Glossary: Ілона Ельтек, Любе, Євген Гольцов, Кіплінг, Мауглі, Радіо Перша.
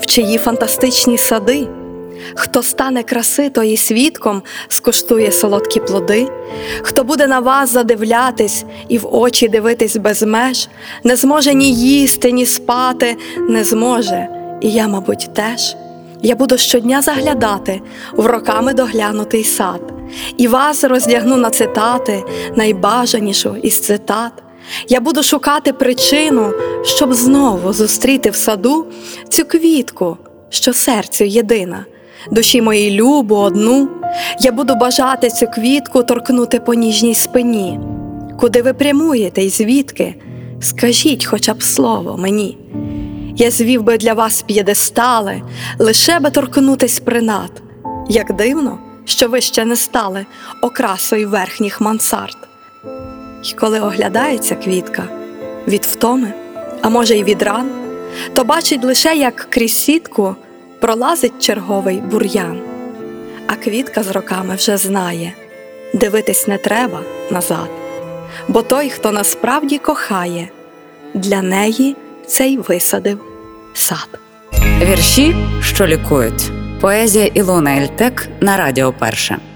в чиї фантастичні сади? Хто стане краси, той і свідком скуштує солодкі плоди. Хто буде на вас задивлятись і в очі дивитись без меж, не зможе ні їсти, ні спати, не зможе, і я, мабуть, теж. Я буду щодня заглядати в роками доглянутий сад, і вас роздягну на цитати, найбажанішу із цитат. Я буду шукати причину, щоб знову зустріти в саду цю квітку, що серцю єдина, душі моїй любу одну. Я буду бажати цю квітку торкнути по ніжній спині. Куди ви прямуєте і звідки? Скажіть хоча б слово мені. Я звів би для вас п'єдестали, лише би торкнутись принад. Як дивно, що ви ще не стали окрасою верхніх мансард. І коли оглядається квітка від втоми, а може й від ран, то бачить лише, як крізь сітку пролазить черговий бур'ян. А квітка з роками вже знає, дивитись не треба назад, бо той, хто насправді кохає, для неї цей висадив сад. Вірші, що лікують. Поезія Ілона Ельтек на Радіо Перша.